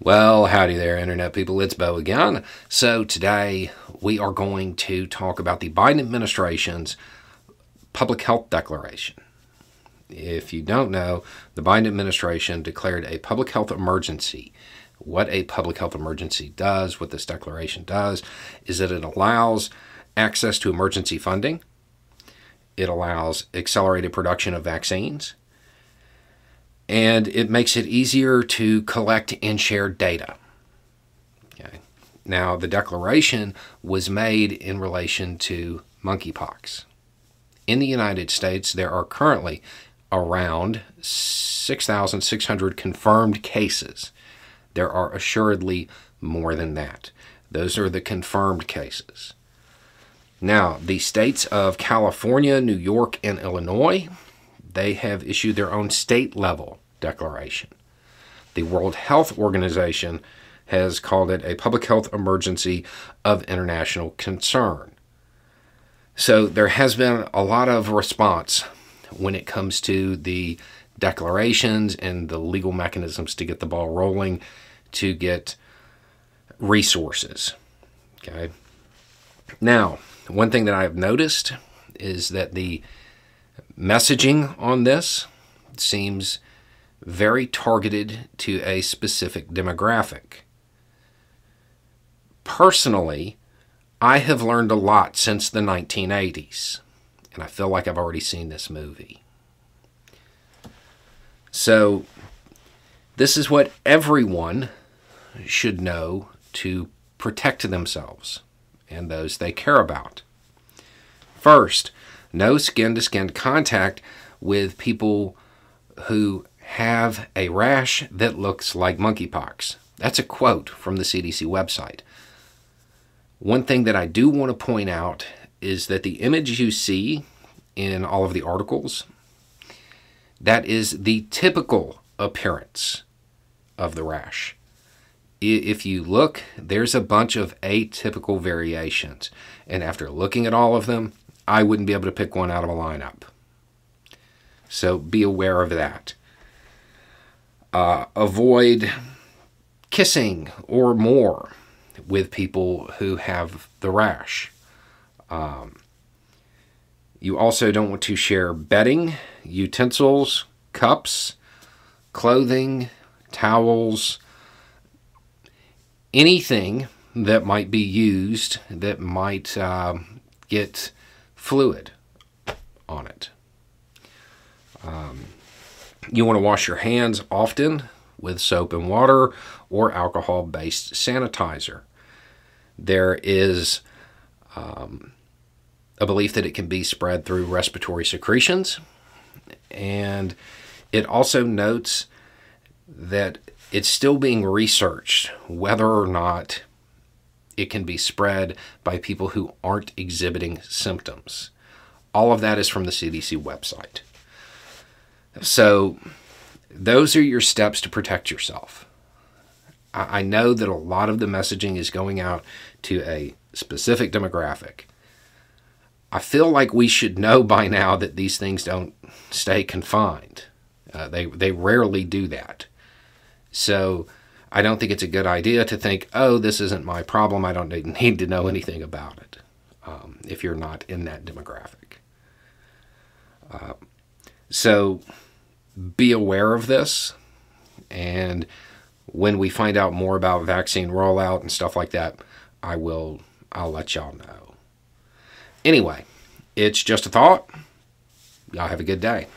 Well, howdy there, Internet people. It's Bo again. So today we are going to talk about the Biden administration's public health declaration. If you don't know, the Biden administration declared a public health emergency. What a public health emergency does, what this declaration does, is that it allows access to emergency funding. It allows accelerated production of vaccines. And it makes it easier to collect and share data. Okay. Now, the declaration was made in relation to monkeypox. In the United States, there are currently around 6,600 confirmed cases. There are assuredly more than that. Those are the confirmed cases. Now, the states of California, New York, and Illinois, they have issued their own state-level declaration. The World Health Organization has called it a public health emergency of international concern. So there has been a lot of response when it comes to the declarations and the legal mechanisms to get the ball rolling, to get resources. Okay. Now, one thing that I've noticed is that the messaging on this seems very targeted to a specific demographic. Personally, I have learned a lot since the 1980s, and I feel like I've already seen this movie. So, this is what everyone should know to protect themselves and those they care about. First, no skin-to-skin contact with people who have a rash that looks like monkeypox. That's a quote from the CDC website. One thing that I do want to point out is that the image you see in all of the articles, that is the typical appearance of the rash. If you look, there's a bunch of atypical variations. And after looking at all of them, I wouldn't be able to pick one out of a lineup. So be aware of that. Avoid kissing or more with people who have the rash. You also don't want to share bedding, utensils, cups, clothing, towels, anything that might be used that might get fluid on it. You want to wash your hands often with soap and water or alcohol-based sanitizer. There is a belief that it can be spread through respiratory secretions, and it also notes that it's still being researched whether or not it can be spread by people who aren't exhibiting symptoms. All of that is from the CDC website. So those are your steps to protect yourself. I know that a lot of the messaging is going out to a specific demographic. I feel like we should know by now that these things don't stay confined. They rarely do that. So I don't think it's a good idea to think, oh, this isn't my problem. I don't need to know anything about it if you're not in that demographic. So be aware of this. And when we find out more about vaccine rollout and stuff like that, I'll let y'all know. Anyway, it's just a thought. Y'all have a good day.